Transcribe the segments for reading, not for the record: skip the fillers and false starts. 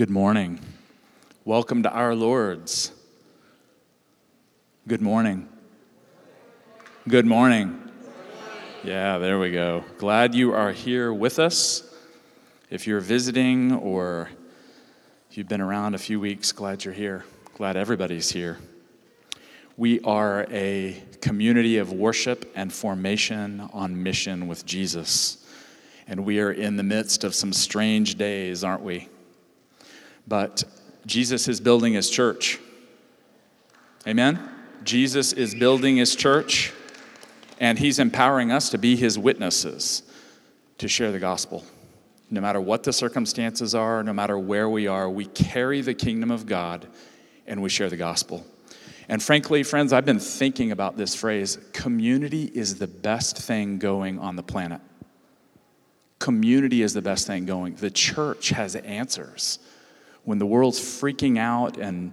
Good morning. Welcome to our Lord's. Good morning. Good morning. Yeah, there we go. Glad you are here with us. If you're visiting or you've been around a few weeks, glad you're here. Glad everybody's here. We are a community of worship and formation on mission with Jesus. And we are in the midst of some strange days, aren't we? But Jesus is building his church. Amen? Jesus is building his church, and he's empowering us to be his witnesses, to share the gospel. No matter what the circumstances are, no matter where we are, we carry the kingdom of God, and we share the gospel. And frankly, friends, I've been thinking about this phrase, community is the best thing going on the planet. Community is the best thing going. The church has answers. When the world's freaking out and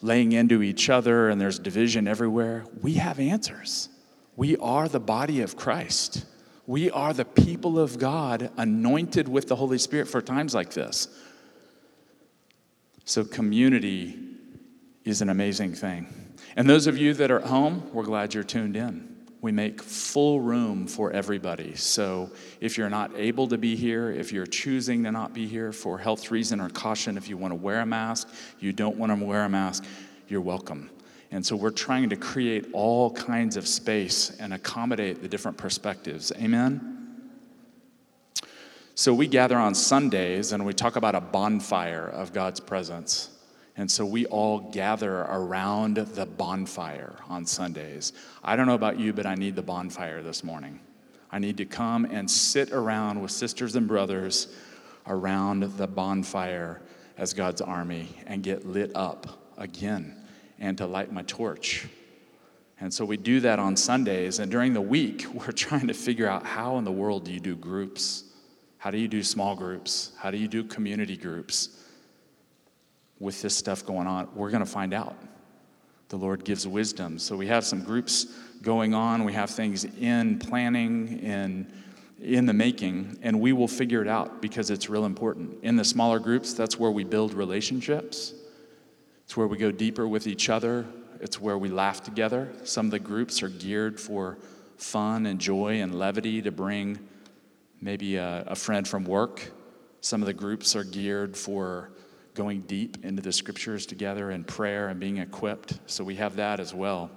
laying into each other and there's division everywhere, we have answers. We are the body of Christ. We are the people of God anointed with the Holy Spirit for times like this. So community is an amazing thing. And those of you that are at home, we're glad you're tuned in. We make full room for everybody. So if you're not able to be here, if you're choosing to not be here for health reason or caution, if you want to wear a mask, you don't want to wear a mask, you're welcome. And so we're trying to create all kinds of space and accommodate the different perspectives. Amen? So we gather on Sundays and we talk about a bonfire of God's presence. And so we all gather around the bonfire on Sundays. I don't know about you, but I need the bonfire this morning. I need to come and sit around with sisters and brothers around the bonfire as God's army and get lit up again, and to light my torch. And so we do that on Sundays, and during the week, we're trying to figure out how in the world do you do groups? How do you do small groups? How do you do community groups? With this stuff going on, we're gonna find out. The Lord gives wisdom. So we have some groups going on, we have things in planning and in the making, and we will figure it out because it's real important. In the smaller groups, that's where we build relationships. It's where we go deeper with each other. It's where we laugh together. Some of the groups are geared for fun and joy and levity, to bring maybe a friend from work. Some of the groups are geared for going deep into the scriptures together and prayer and being equipped. So we have that as well.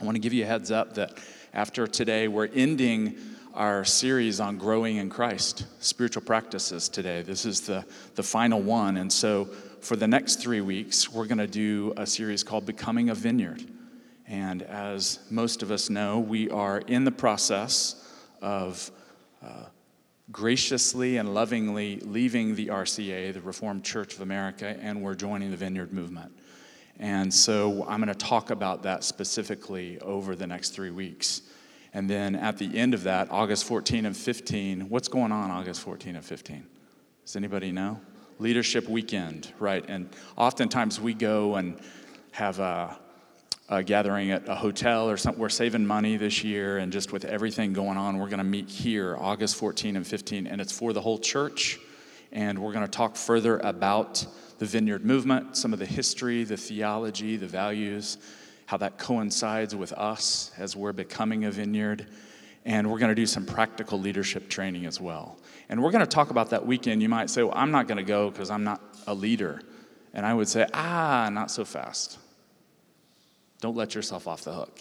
I want to give you a heads up that after today, we're ending our series on growing in Christ, spiritual practices today. This is the final one. And so for the next 3 weeks, we're going to do a series called Becoming a Vineyard. And as most of us know, we are in the process of graciously and lovingly leaving the RCA, the Reformed Church of America, and we're joining the Vineyard Movement. And so I'm going to talk about that specifically over the next 3 weeks. And then at the end of that, August 14 and 15, what's going on August 14 and 15? Does anybody know? Leadership Weekend, right? And oftentimes we go and have a gathering at a hotel or something. We're saving money this year, and just with everything going on, we're going to meet here August 14 and 15, and it's for the whole church, and we're going to talk further about the Vineyard Movement, some of the history, the theology, the values, how that coincides with us as we're becoming a vineyard. And we're going to do some practical leadership training as well. And we're going to talk about that weekend. You might say, well, I'm not going to go because I'm not a leader. And I would say, not so fast. Don't let yourself off the hook.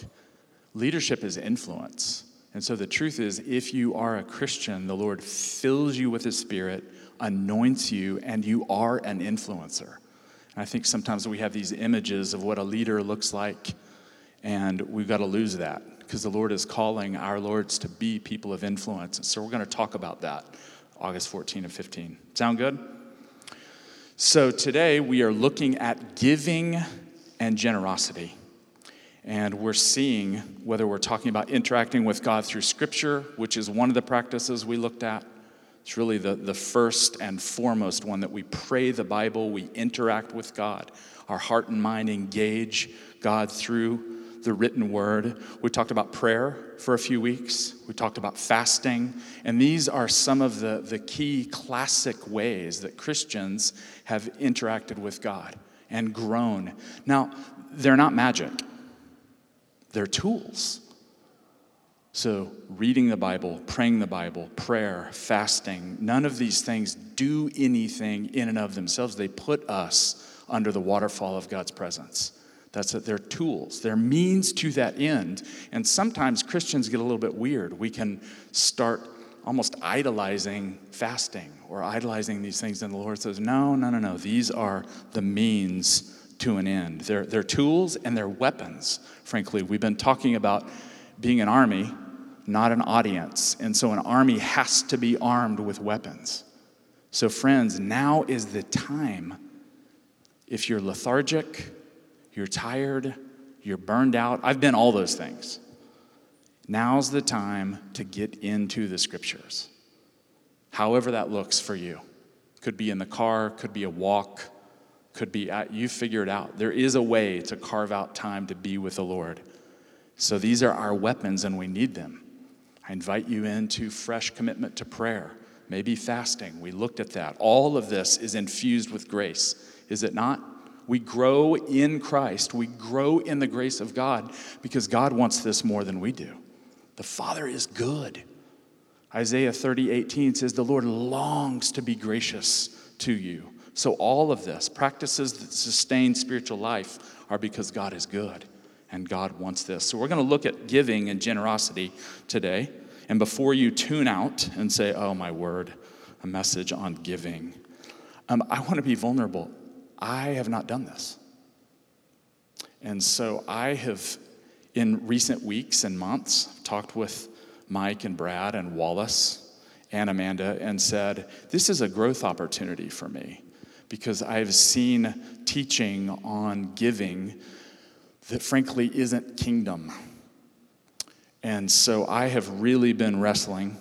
Leadership is influence. And so the truth is, if you are a Christian, the Lord fills you with his Spirit, anoints you, and you are an influencer. And I think sometimes we have these images of what a leader looks like, and we've got to lose that, because the Lord is calling our lords to be people of influence. So we're going to talk about that August 14 and 15. Sound good? So today we are looking at giving and generosity. And we're seeing whether we're talking about interacting with God through Scripture, which is one of the practices we looked at. It's really the first and foremost one, that we pray the Bible, we interact with God. Our heart and mind engage God through the written word. We talked about prayer for a few weeks. We talked about fasting. And these are some of the key classic ways that Christians have interacted with God and grown. Now, they're not magic. They're tools. So reading the Bible, praying the Bible, prayer, fasting, none of these things do anything in and of themselves. They put us under the waterfall of God's presence. That's it. They're tools. They're means to that end. And sometimes Christians get a little bit weird. We can start almost idolizing fasting or idolizing these things. And the Lord says, no. These are the means to an end. They're tools and they're weapons, frankly. We've been talking about being an army, not an audience. And so an army has to be armed with weapons. So friends, now is the time. If you're lethargic, you're tired, you're burned out. I've been all those things. Now's the time to get into the scriptures. However that looks for you. Could be in the car, could be a walk, could be at, you figure it out. There is a way to carve out time to be with the Lord. So these are our weapons and we need them. I invite you into fresh commitment to prayer, maybe fasting. We looked at that. All of this is infused with grace, is it not? We grow in Christ. We grow in the grace of God because God wants this more than we do. The Father is good. Isaiah 30:18 says, the Lord longs to be gracious to you. So all of this, practices that sustain spiritual life are because God is good. And God wants this. So we're going to look at giving and generosity today. And before you tune out and say, oh, my word, a message on giving, I want to be vulnerable. I have not done this. And so I have, in recent weeks and months, talked with Mike and Brad and Wallace and Amanda and said, this is a growth opportunity for me because I've seen teaching on giving that frankly isn't kingdom. And so I have really been wrestling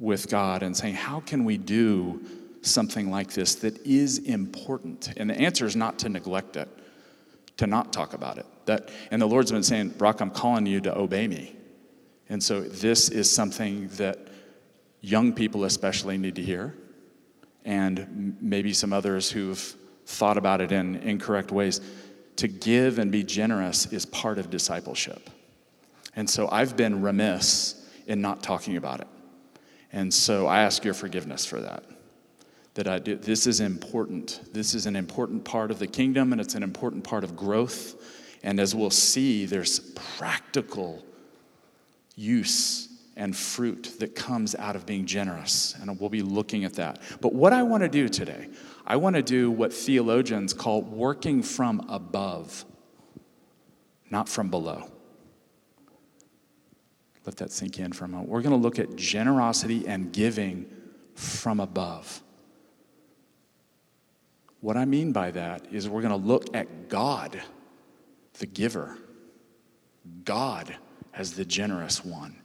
with God and saying, how can we do something like this that is important? And the answer is not to neglect it, to not talk about it. And the Lord's been saying, Brock, I'm calling you to obey me. And so this is something that young people especially need to hear, and maybe some others who've thought about it in incorrect ways. To give and be generous is part of discipleship. And so I've been remiss in not talking about it. And so I ask your forgiveness for that. That I do. This is important. This is an important part of the kingdom, and it's an important part of growth. And as we'll see, there's practical use and fruit that comes out of being generous. And we'll be looking at that. But what I want to do today, I want to do what theologians call working from above, not from below. Let that sink in for a moment. We're going to look at generosity and giving from above. What I mean by that is we're going to look at God, the giver, God as the generous one.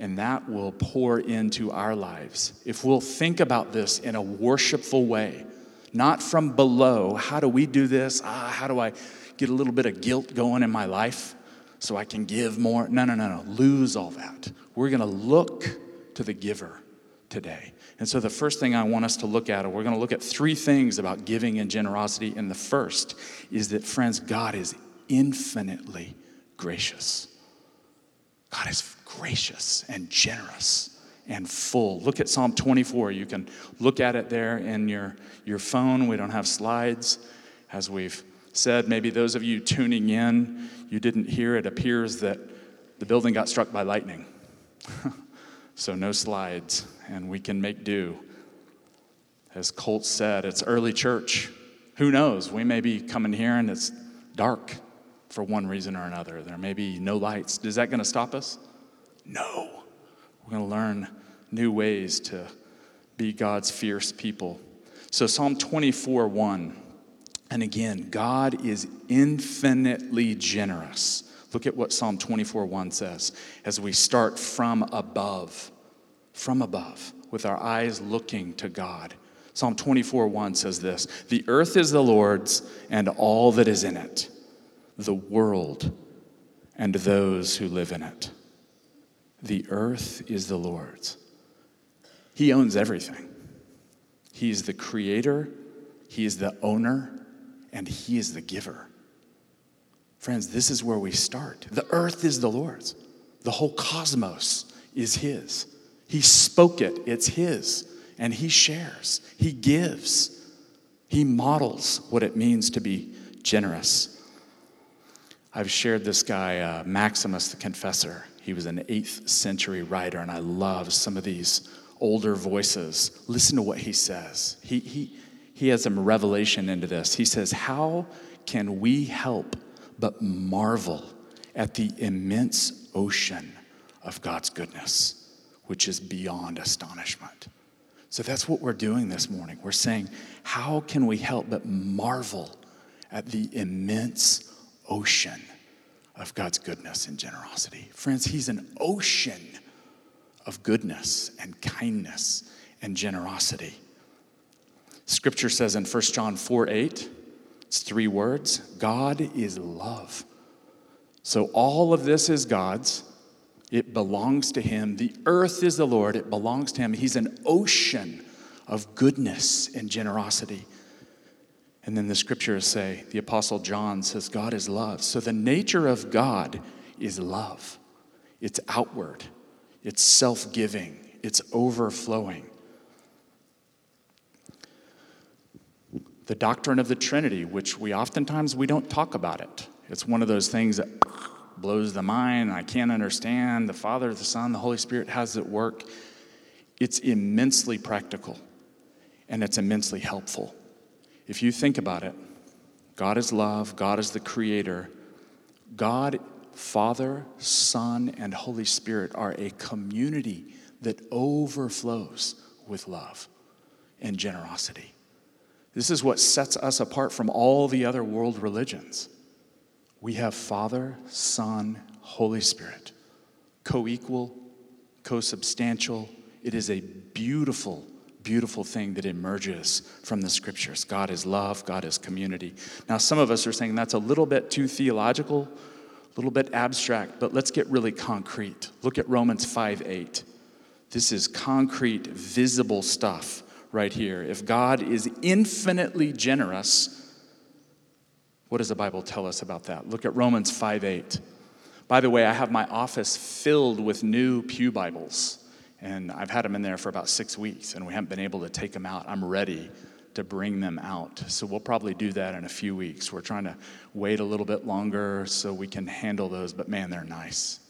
And that will pour into our lives. If we'll think about this in a worshipful way, not from below, how do we do this? How do I get a little bit of guilt going in my life so I can give more? No, lose all that. We're going to look to the giver today. And so the first thing I want us to look at, and we're going to look at three things about giving and generosity. And the first is that, friends, God is infinitely gracious. God is gracious and generous and full. Look at Psalm 24. You can look at it there in your phone. We don't have slides. As we've said, maybe those of you tuning in, you didn't hear. It appears that the building got struck by lightning. So no slides, and we can make do. As Colt said, it's early church. Who knows? We may be coming here and it's dark for one reason or another. There may be no lights. Is that going to stop us? No. We're going to learn new ways to be God's fierce people. So Psalm 24:1, and again, God is infinitely generous. Look at what Psalm 24:1 says as we start from above, with our eyes looking to God. Psalm 24:1 says this, the earth is the Lord's and all that is in it, the world and those who live in it. The earth is the Lord's. He owns everything. He is the creator, he is the owner, and he is the giver. Friends, this is where we start. The earth is the Lord's. The whole cosmos is his. He spoke it, it's his. And he shares, he gives. He models what it means to be generous. I've shared this guy, Maximus the Confessor. He was an 8th century writer, and I love some of these older voices. Listen to what he says. He has some revelation into this. He says, how can we help but marvel at the immense ocean of God's goodness, which is beyond astonishment? So that's what we're doing this morning. We're saying, how can we help but marvel at the immense ocean of God's goodness and generosity? Friends, he's an ocean of goodness and kindness and generosity. Scripture says in 1 John 4:8, it's 3 words, God is love. So all of this is God's. It belongs to him. The earth is the Lord. It belongs to him. He's an ocean of goodness and generosity. And then the scriptures say, the Apostle John says, God is love. So the nature of God is love. It's outward. It's self-giving. It's overflowing. The doctrine of the Trinity, which we don't talk about it. It's one of those things that blows the mind. I can't understand. The Father, the Son, the Holy Spirit, how does it work? It's immensely practical, and it's immensely helpful. If you think about it, God is love. God is the creator. God, Father, Son, and Holy Spirit are a community that overflows with love and generosity. This is what sets us apart from all the other world religions. We have Father, Son, Holy Spirit, co-equal, co-substantial. It is a beautiful, beautiful thing that emerges from the scriptures. God is love, God is community. Now, some of us are saying that's a little bit too theological, a little bit abstract, but let's get really concrete. Look at Romans 5:8. This is concrete, visible stuff right here. If God is infinitely generous, what does the Bible tell us about that? Look at Romans 5:8. By the way, I have my office filled with new pew Bibles, and I've had them in there for about 6 weeks, and we haven't been able to take them out. I'm ready to bring them out, so we'll probably do that in a few weeks. We're trying to wait a little bit longer so we can handle those, but man, they're nice.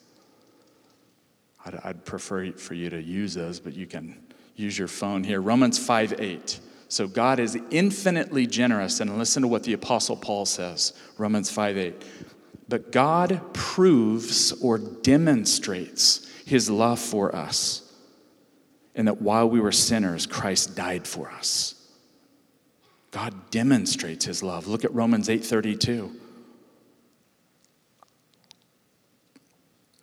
I'd prefer for you to use those, but you can use your phone here. Romans 5:8. So God is infinitely generous, and listen to what the Apostle Paul says, Romans 5:8. But God proves or demonstrates his love for us, and that while we were sinners, Christ died for us. God demonstrates his love. Look at Romans 8:32.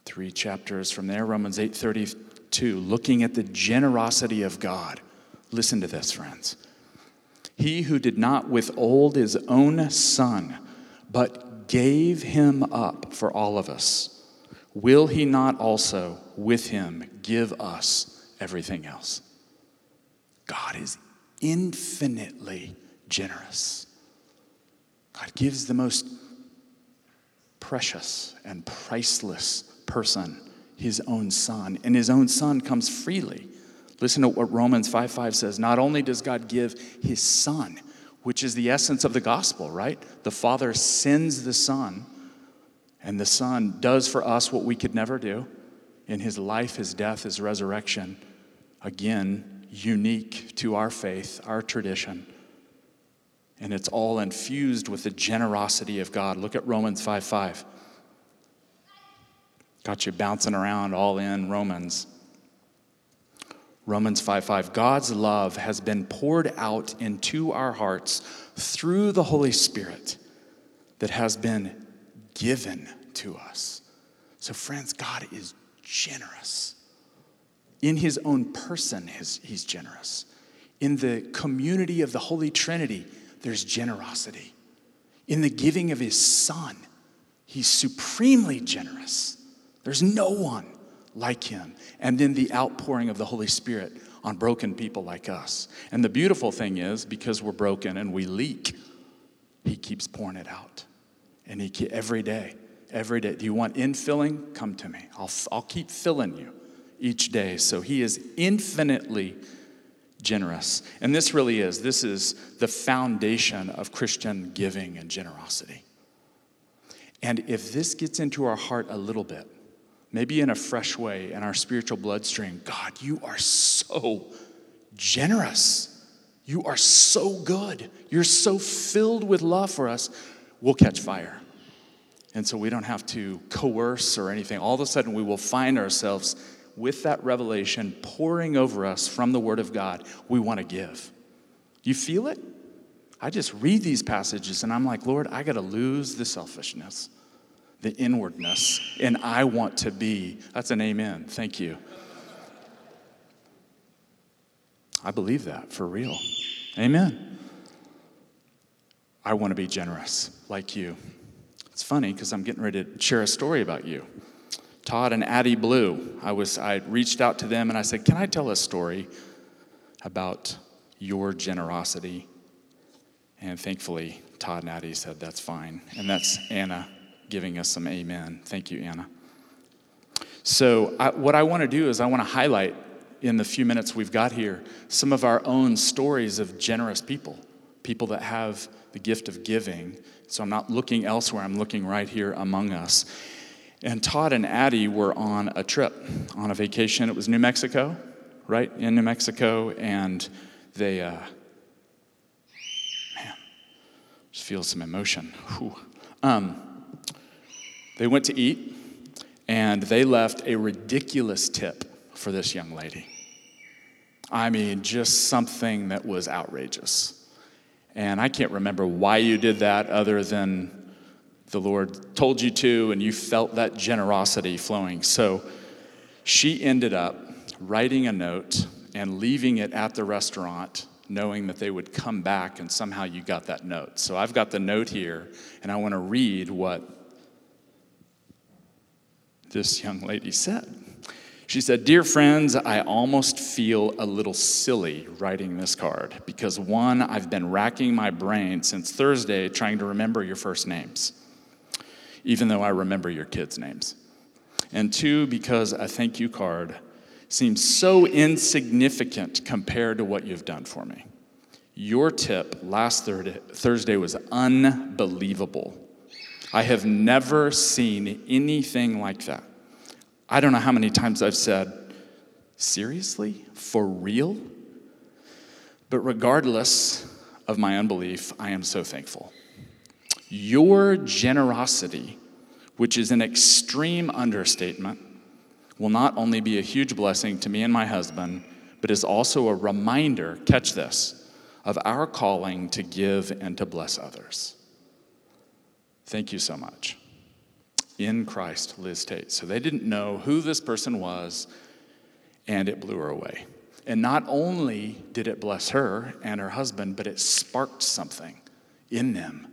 3 chapters from there, Romans 8:32, looking at the generosity of God. Listen to this, friends. He who did not withhold his own son, but gave him up for all of us, will he not also with him give us everything else? God is infinitely generous. God gives the most precious and priceless person his own son, and his own son comes freely. Listen to what Romans 5:5 says. Not only does God give his son, which is the essence of the gospel, right? The Father sends the Son, and the Son does for us what we could never do in his life, his death, his resurrection. Again, unique to our faith, our tradition. And it's all infused with the generosity of God. Look at Romans 5:5. Got you bouncing around all in Romans. Romans 5:5, God's love has been poured out into our hearts through the Holy Spirit that has been given to us. So friends, God is generous. In his own person, he's generous. In the community of the Holy Trinity, there's generosity. In the giving of his Son, He's supremely generous. There's no one like him. And then the outpouring of the Holy Spirit on broken people like us. And the beautiful thing is, because we're broken and we leak, he keeps pouring it out. And he every day. Do you want infilling? Come to me. I'll keep filling you each day. So he is infinitely generous. And this is the foundation of Christian giving and generosity. And if this gets into our heart a little bit, maybe in a fresh way, in our spiritual bloodstream, God, you are so generous. You are so good. You're so filled with love for us. We'll catch fire. And so we don't have to coerce or anything. All of a sudden, we will find ourselves with that revelation pouring over us from the Word of God. We want to give. You feel it? I just read these passages, and I'm like, Lord, I got to lose the selfishness, the inwardness, and I want to be. That's an amen. Thank you. I believe that for real. Amen. I want to be generous like you. It's funny because I'm getting ready to share a story about you. Todd and Addie Blue. I reached out to them and I said, can I tell a story about your generosity? And thankfully, Todd and Addie said, that's fine. And that's Anna giving us some amen. Thank you, Anna. So what I want to do is I want to highlight in the few minutes we've got here some of our own stories of generous people, people that have the gift of giving. So I'm not looking elsewhere. I'm looking right here among us. And Todd and Addie were on a trip, on a vacation. It was New Mexico, right? In New Mexico. And they, just feel some emotion. They went to eat, and they left a ridiculous tip for this young lady. I mean, just something that was outrageous. And I can't remember why you did that other than the Lord told you to, and you felt that generosity flowing. So she ended up writing a note and leaving it at the restaurant, knowing that they would come back, and somehow you got that note. So I've got the note here, and I want to read what this young lady said. She said, "Dear friends, I almost feel a little silly writing this card because, one, I've been racking my brain since Thursday trying to remember your first names, even though I remember your kids' names. And two, because a thank you card seems so insignificant compared to what you've done for me. Your tip last Thursday was unbelievable. I have never seen anything like that. I don't know how many times I've said, seriously? For real? But regardless of my unbelief, I am so thankful. Your generosity, which is an extreme understatement, will not only be a huge blessing to me and my husband, but is also a reminder, catch this, of our calling to give and to bless others. Thank you so much. In Christ, Liz Tate." So they didn't know who this person was, and it blew her away. And not only did it bless her and her husband, but it sparked something in them.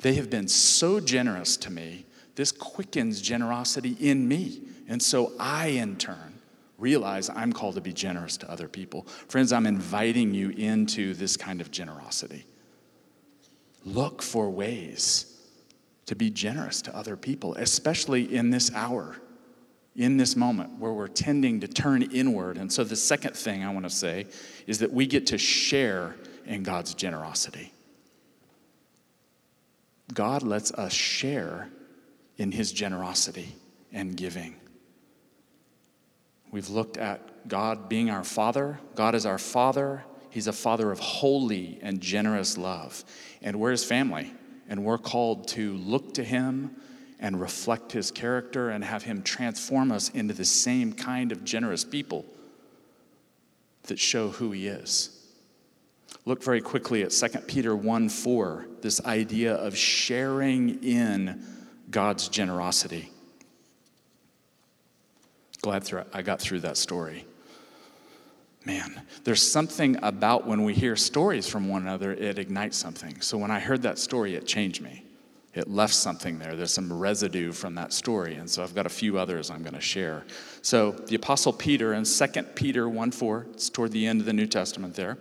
They have been so generous to me, this quickens generosity in me. And so I, in turn, realize I'm called to be generous to other people. Friends, I'm inviting you into this kind of generosity. Look for ways to be generous to other people, especially in this hour, in this moment where we're tending to turn inward. And so the second thing I want to say is that we get to share in God's generosity. God lets us share in his generosity and giving. We've looked at God being our Father. God is our Father. He's a Father of holy and generous love. And we're his family. And we're called to look to him and reflect his character and have him transform us into the same kind of generous people that show who he is. Look very quickly at 2 Peter 1:4, this idea of sharing in God's generosity. I got through that story. Man, there's something about when we hear stories from one another, it ignites something. So when I heard that story, it changed me. it left something there. There's some residue from that story. And so I've got a few others I'm going to share. So the Apostle Peter in 2 Peter 1:4, it's toward the end of the New Testament there.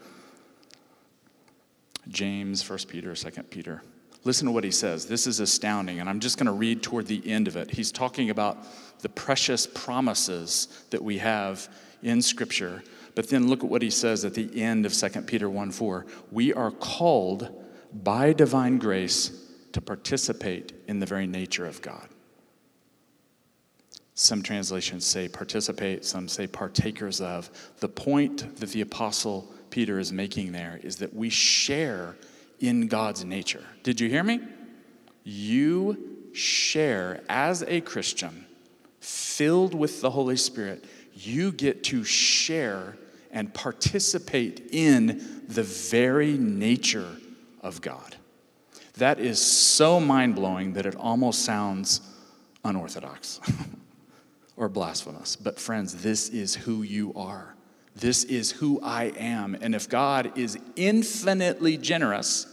James, 1 Peter, 2 Peter. Listen to what he says. This is astounding, and I'm just going to read toward the end of it. He's talking about the precious promises that we have in Scripture. But then look at what he says at the end of 2 Peter 1:4. We are called by divine grace to participate in the very nature of God. Some translations say participate, some say partakers of. The point that the Apostle Peter is making there is that we share in God's nature. Did you hear me? You share as a Christian filled with the Holy Spirit. You get to share and participate in the very nature of God. That is so mind-blowing that it almost sounds unorthodox or blasphemous. But friends, this is who you are. This is who I am. And if God is infinitely generous,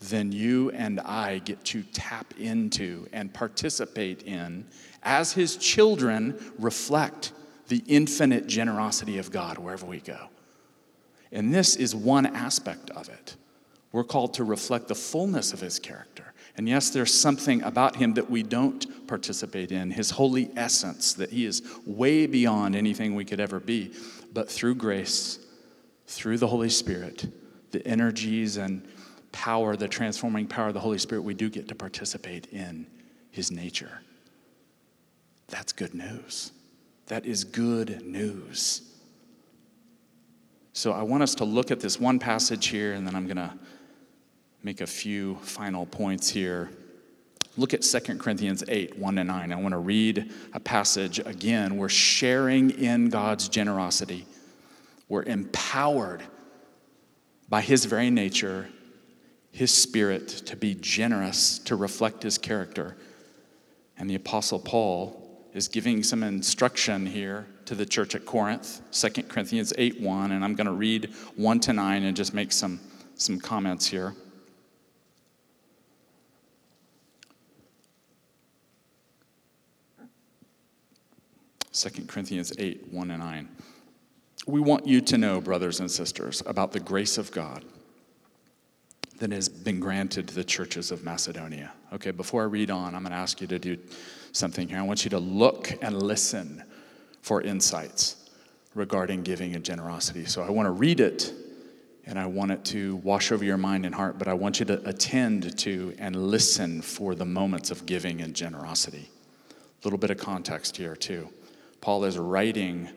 then you and I get to tap into and participate in, as his children, reflect the infinite generosity of God wherever we go. And this is one aspect of it. We're called to reflect the fullness of his character. And yes, there's something about him that we don't participate in, his holy essence, that he is way beyond anything we could ever be. But through grace, through the Holy Spirit, the energies and power, the transforming power of the Holy Spirit, we do get to participate in his nature. That's good news. That is good news. So I want us to look at this one passage here, and then I'm going to make a few final points here. Look at 2 Corinthians 8, 1-9. I want to read a passage again. We're sharing in God's generosity. We're empowered by his very nature, his Spirit, to be generous, to reflect his character. And the Apostle Paul is giving some instruction here to the church at Corinth, 2 Corinthians 8, 1. And I'm going to read 1-9 and just make some comments here. Second Corinthians 8, 1 and 9. We want you to know, brothers and sisters, about the grace of God that has been granted to the churches of Macedonia. Okay, before I read on, I'm going to ask you to do something here. I want you to look and listen for insights regarding giving and generosity. So I want to read it, and I want it to wash over your mind and heart, but I want you to attend to and listen for the moments of giving and generosity. A little bit of context here, too. Paul is writing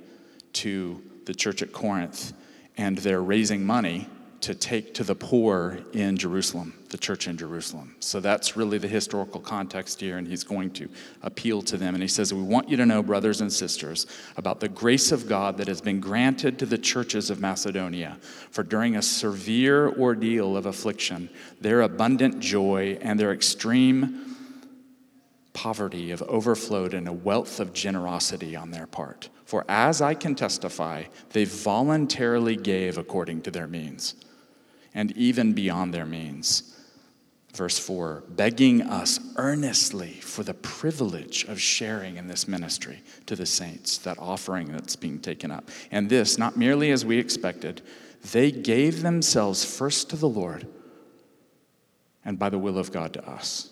to the church at Corinth, and they're raising money to take to the poor in Jerusalem, the church in Jerusalem. So that's really the historical context here, and he's going to appeal to them. And he says, we want you to know, brothers and sisters, about the grace of God that has been granted to the churches of Macedonia. For during a severe ordeal of affliction, their abundant joy and their extreme poverty have overflowed in a wealth of generosity on their part. For as I can testify, they voluntarily gave according to their means, and even beyond their means. Verse 4, begging us earnestly for the privilege of sharing in this ministry to the saints, that offering that's being taken up. And this, not merely as we expected, they gave themselves first to the Lord and by the will of God to us,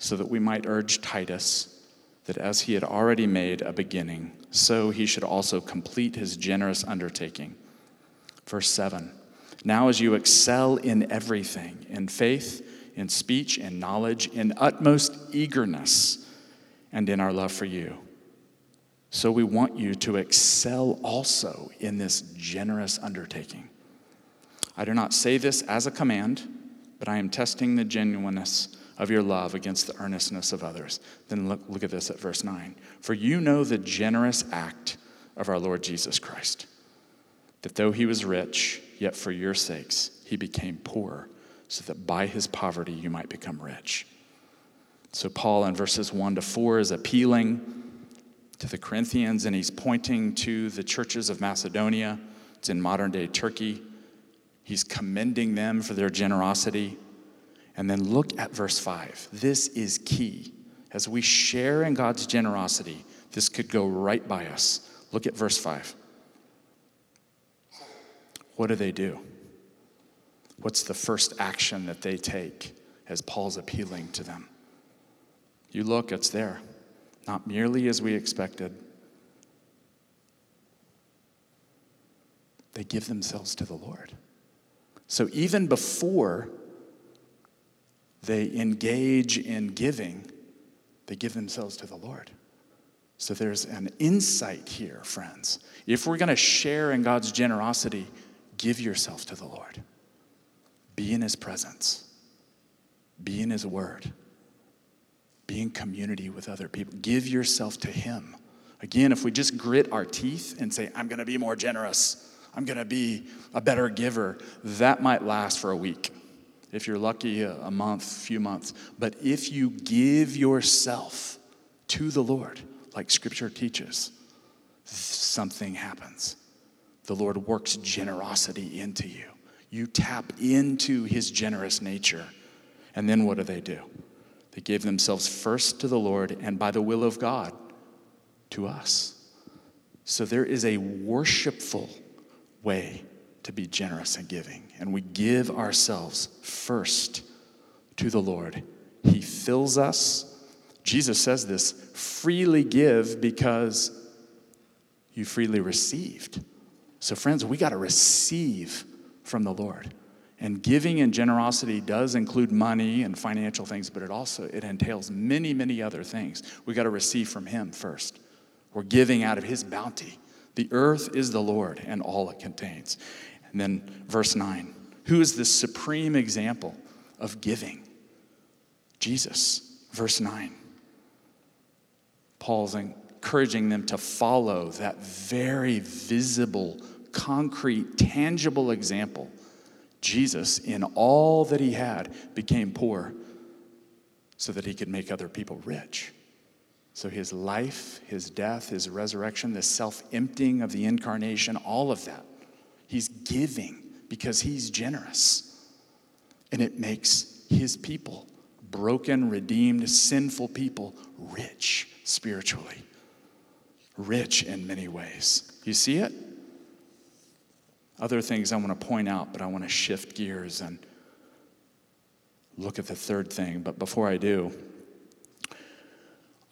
so that we might urge Titus that as he had already made a beginning, so he should also complete his generous undertaking. Verse 7, now as you excel in everything, in faith, in speech, in knowledge, in utmost eagerness, and in our love for you, so we want you to excel also in this generous undertaking. I do not say this as a command, but I am testing the genuineness of your love against the earnestness of others. Then look at this at verse 9. For you know the generous act of our Lord Jesus Christ, that though he was rich, yet for your sakes he became poor, so that by his poverty you might become rich. So Paul in verses 1-4 is appealing to the Corinthians, and he's pointing to the churches of Macedonia. It's in modern-day Turkey. He's commending them for their generosity. And then look at verse 5. This is key. As we share in God's generosity, this could go right by us. Look at verse 5. What do? What's the first action that they take as Paul's appealing to them? You look, it's there. Not merely as we expected. They give themselves to the Lord. So even before they engage in giving, they give themselves to the Lord. So there's an insight here, friends. If we're going to share in God's generosity, give yourself to the Lord. Be in his presence. Be in his word. Be in community with other people. Give yourself to him. Again, if we just grit our teeth and say, I'm going to be more generous, I'm going to be a better giver, that might last for a week. If you're lucky, a month, few months. But if you give yourself to the Lord, like Scripture teaches, something happens. The Lord works generosity into you. You tap into his generous nature. And then what do? They gave themselves first to the Lord and by the will of God to us. So there is a worshipful way to be generous in giving. And we give ourselves first to the Lord. He fills us. Jesus says this, freely give because you freely received. So friends, we got to receive from the Lord. And giving and generosity does include money and financial things, but it entails many, many other things. We got to receive from him first. We're giving out of his bounty. The earth is the Lord and all it contains. And then verse 9, who is the supreme example of giving? Jesus. Verse 9, Paul's encouraging them to follow that very visible, concrete, tangible example. Jesus, in all that he had, became poor so that he could make other people rich. So his life, his death, his resurrection, the self-emptying of the incarnation, all of that. He's giving because he's generous. And it makes his people, broken, redeemed, sinful people, rich spiritually. Rich in many ways. You see it? Other things I want to point out, but I want to shift gears and look at the third thing. But before I do,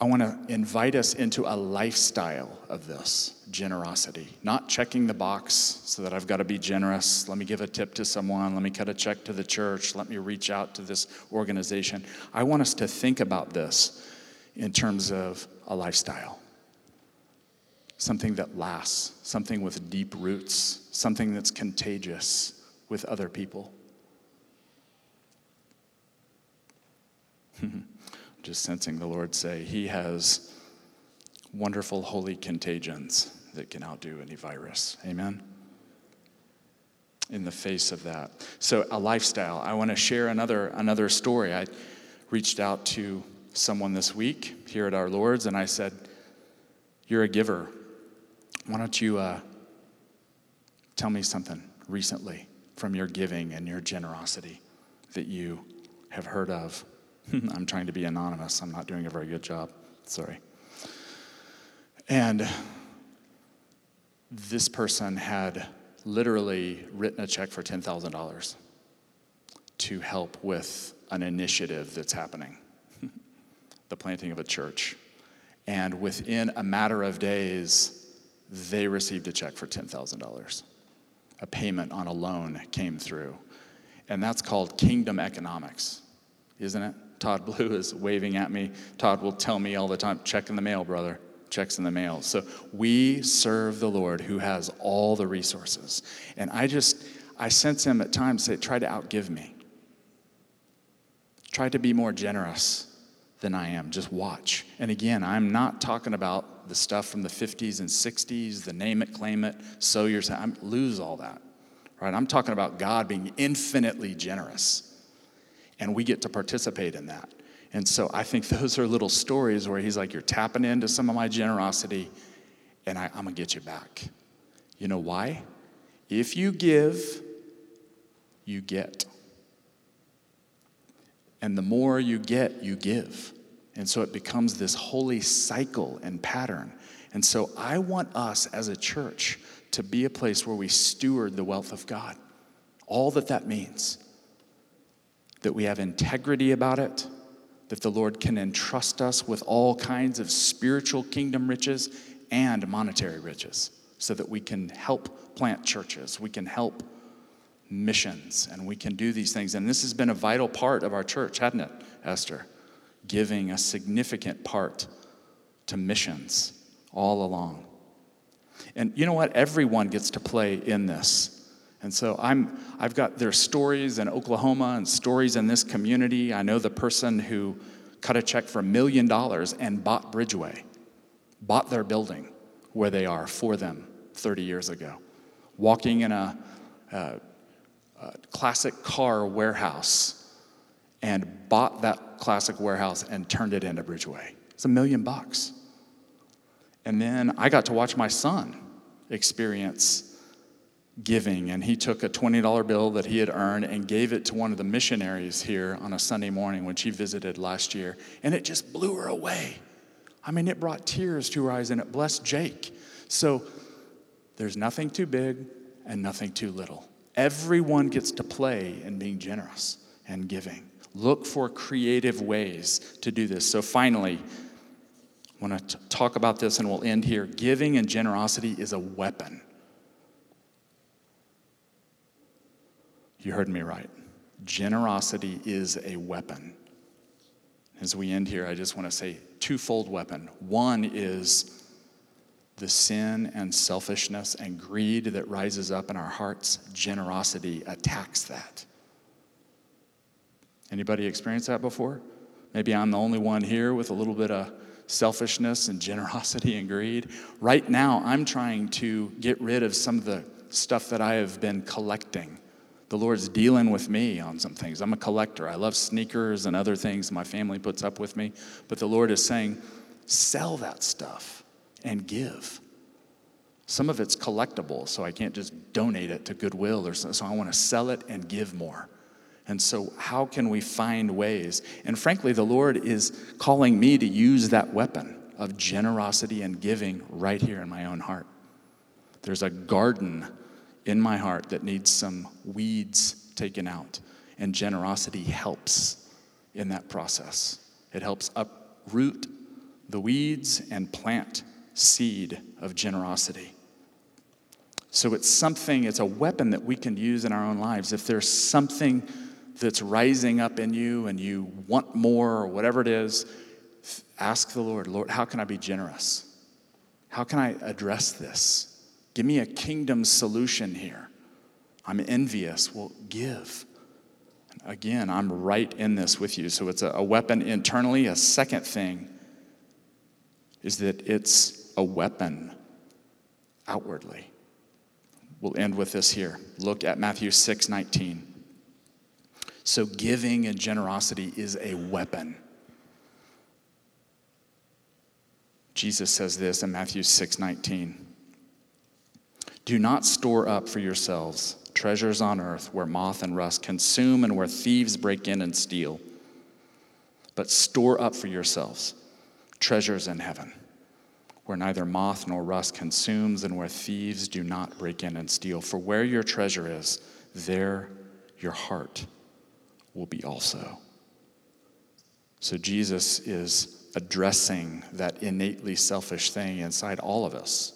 I want to invite us into a lifestyle of this generosity. Not checking the box so that I've got to be generous. Let me give a tip to someone. Let me cut a check to the church. Let me reach out to this organization. I want us to think about this in terms of a lifestyle. Something that lasts, something with deep roots, something that's contagious with other people. Just sensing the Lord say, he has wonderful holy contagions that can outdo any virus. Amen? In the face of that. So a lifestyle. I want to share another story. I reached out to someone this week here at Our Lord's, and I said, you're a giver. Why don't you tell me something recently from your giving and your generosity that you have heard of? I'm trying to be anonymous. I'm not doing a very good job. Sorry. And this person had literally written a check for $10,000 to help with an initiative that's happening, the planting of a church. And within a matter of days, they received a check for $10,000. A payment on a loan came through. And that's called kingdom economics, isn't it? Todd Blue is waving at me. Todd will tell me all the time, check in the mail, brother. Check's in the mail. So we serve the Lord who has all the resources. And I sense him at times say, try to outgive me. Try to be more generous than I am. Just watch. And again, I'm not talking about the stuff from the 50s and 60s, the name it, claim it, sow yourself. I lose all that, right? I'm talking about God being infinitely generous, and we get to participate in that. And so I think those are little stories where he's like, you're tapping into some of my generosity, and I'm going to get you back. You know why? If you give, you get. And the more you get, you give. And so it becomes this holy cycle and pattern. And so I want us as a church to be a place where we steward the wealth of God. All that that means. That we have integrity about it. That the Lord can entrust us with all kinds of spiritual kingdom riches and monetary riches. So that we can help plant churches. We can help missions. And we can do these things. And this has been a vital part of our church, hasn't it, Esther? Giving a significant part to missions all along. And you know what? Everyone gets to play in this. And so I've got their stories in Oklahoma and stories in this community. I know the person who cut a check for $1 million and bought Bridgeway, bought their building where they are for them 30 years ago, walking in a classic car warehouse and bought that classic warehouse and turned it into Bridgeway. It's $1 million. And then I got to watch my son experience giving, and he took a $20 bill that he had earned and gave it to one of the missionaries here on a Sunday morning when she visited last year, and it just blew her away. I mean, it brought tears to her eyes, and it blessed Jake. So there's nothing too big and nothing too little. Everyone gets to play in being generous and giving. Look for creative ways to do this. So finally, I want to talk about this, and we'll end here. Giving and generosity is a weapon. You heard me right. Generosity is a weapon. As we end here, I just want to say twofold weapon. One is the sin and selfishness and greed that rises up in our hearts. Generosity attacks that. Anybody experienced that before? Maybe I'm the only one here with a little bit of selfishness and generosity and greed. Right now, I'm trying to get rid of some of the stuff that I have been collecting. The Lord's dealing with me on some things. I'm a collector. I love sneakers and other things my family puts up with me. But the Lord is saying, sell that stuff and give. Some of it's collectible, so I can't just donate it to Goodwill or something. So I want to sell it and give more. And so how can we find ways? And frankly, the Lord is calling me to use that weapon of generosity and giving right here in my own heart. There's a garden in my heart that needs some weeds taken out, and generosity helps in that process. It helps uproot the weeds and plant seed of generosity. So it's something, it's a weapon that we can use in our own lives. If there's something that's rising up in you and you want more or whatever it is, ask the Lord, Lord, how can I be generous? How can I address this? Give me a kingdom solution here. I'm envious. Well, give. Again, I'm right in this with you. So it's a weapon internally. A second thing is that it's a weapon outwardly. We'll end with this here. Look at Matthew 6:19. So giving and generosity is a weapon. Jesus says this in Matthew 6:19. Do not store up for yourselves treasures on earth where moth and rust consume and where thieves break in and steal. But store up for yourselves treasures in heaven where neither moth nor rust consumes and where thieves do not break in and steal. For where your treasure is, there your heart will be also. So Jesus is addressing that innately selfish thing inside all of us.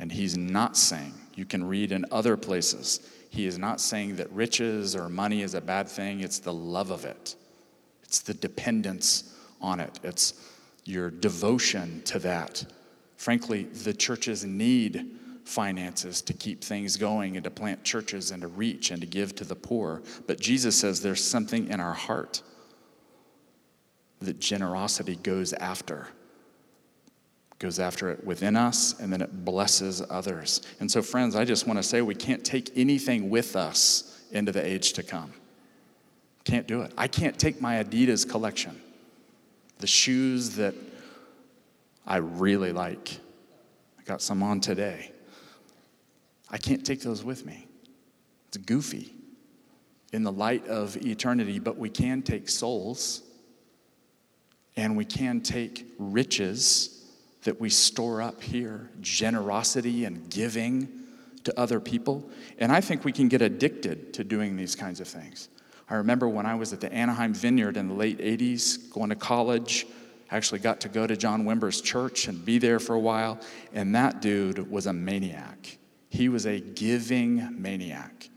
And he's not saying, you can read in other places, he is not saying that riches or money is a bad thing. It's the love of it. It's the dependence on it. It's your devotion to that. Frankly, the churches need finances to keep things going and to plant churches and to reach and to give to the poor. But Jesus says there's something in our heart that generosity goes after it within us, and then it blesses others. And so, friends, I just want to say we can't take anything with us into the age to come. Can't do it. I can't take my Adidas collection, the shoes that I really like. I got some on today. I can't take those with me. It's goofy. in the light of eternity, but we can take souls and we can take riches that we store up here, generosity and giving to other people. And I think we can get addicted to doing these kinds of things. I remember when I was at the Anaheim Vineyard in the late 80s, going to college, actually got to go to John Wimber's church and be there for a while, and that dude was a maniac. He was a giving maniac.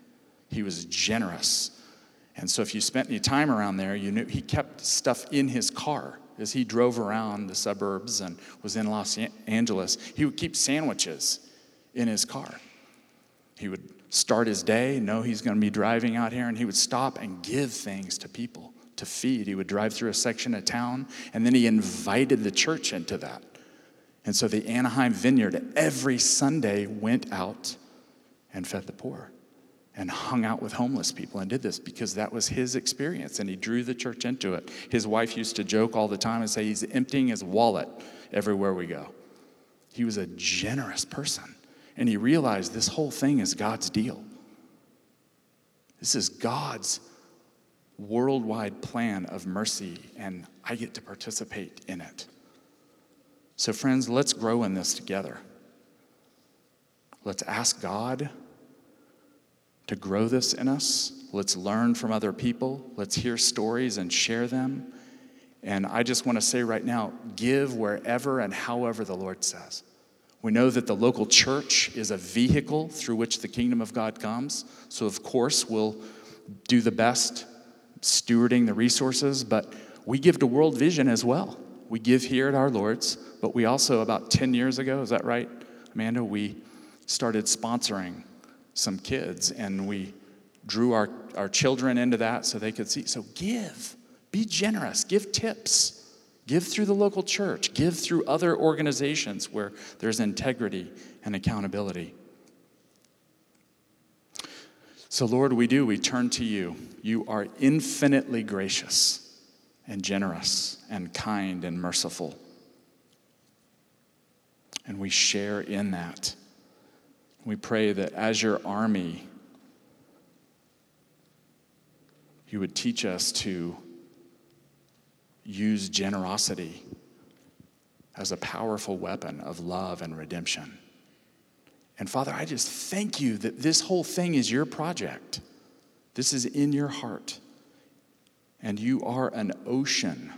He was generous. And so if you spent any time around there, you knew he kept stuff in his car as he drove around the suburbs and was in Los Angeles. He would keep sandwiches in his car. He would start his day, know he's going to be driving out here, and he would stop and give things to people to feed. He would drive through a section of town, and then he invited the church into that. And so the Anaheim Vineyard every Sunday went out and fed the poor and hung out with homeless people and did this because that was his experience, and he drew the church into it. His wife used to joke all the time and say he's emptying his wallet everywhere we go. He was a generous person, and he realized this whole thing is God's deal. This is God's worldwide plan of mercy, and I get to participate in it. So friends, let's grow in this together. Let's ask God to grow this in us. Let's learn from other people. Let's hear stories and share them. And I just want to say right now, give wherever and however the Lord says. We know that the local church is a vehicle through which the kingdom of God comes. So of course, we'll do the best stewarding the resources, but we give to World Vision as well. We give here at our Lord's, but we also, about 10 years ago, is that right, Amanda? We started sponsoring some kids, and we drew our children into that so they could see. So give. Be generous. Give tips. Give through the local church. Give through other organizations where there's integrity and accountability. So, Lord, we do. We turn to you. You are infinitely gracious and generous and kind and merciful. And we share in that. We pray that as your army, you would teach us to use generosity as a powerful weapon of love and redemption. And Father, I just thank you that this whole thing is your project. This is in your heart. And you are an ocean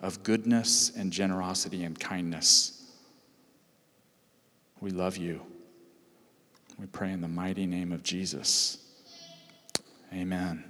of goodness and generosity and kindness. We love you. We pray in the mighty name of Jesus. Amen.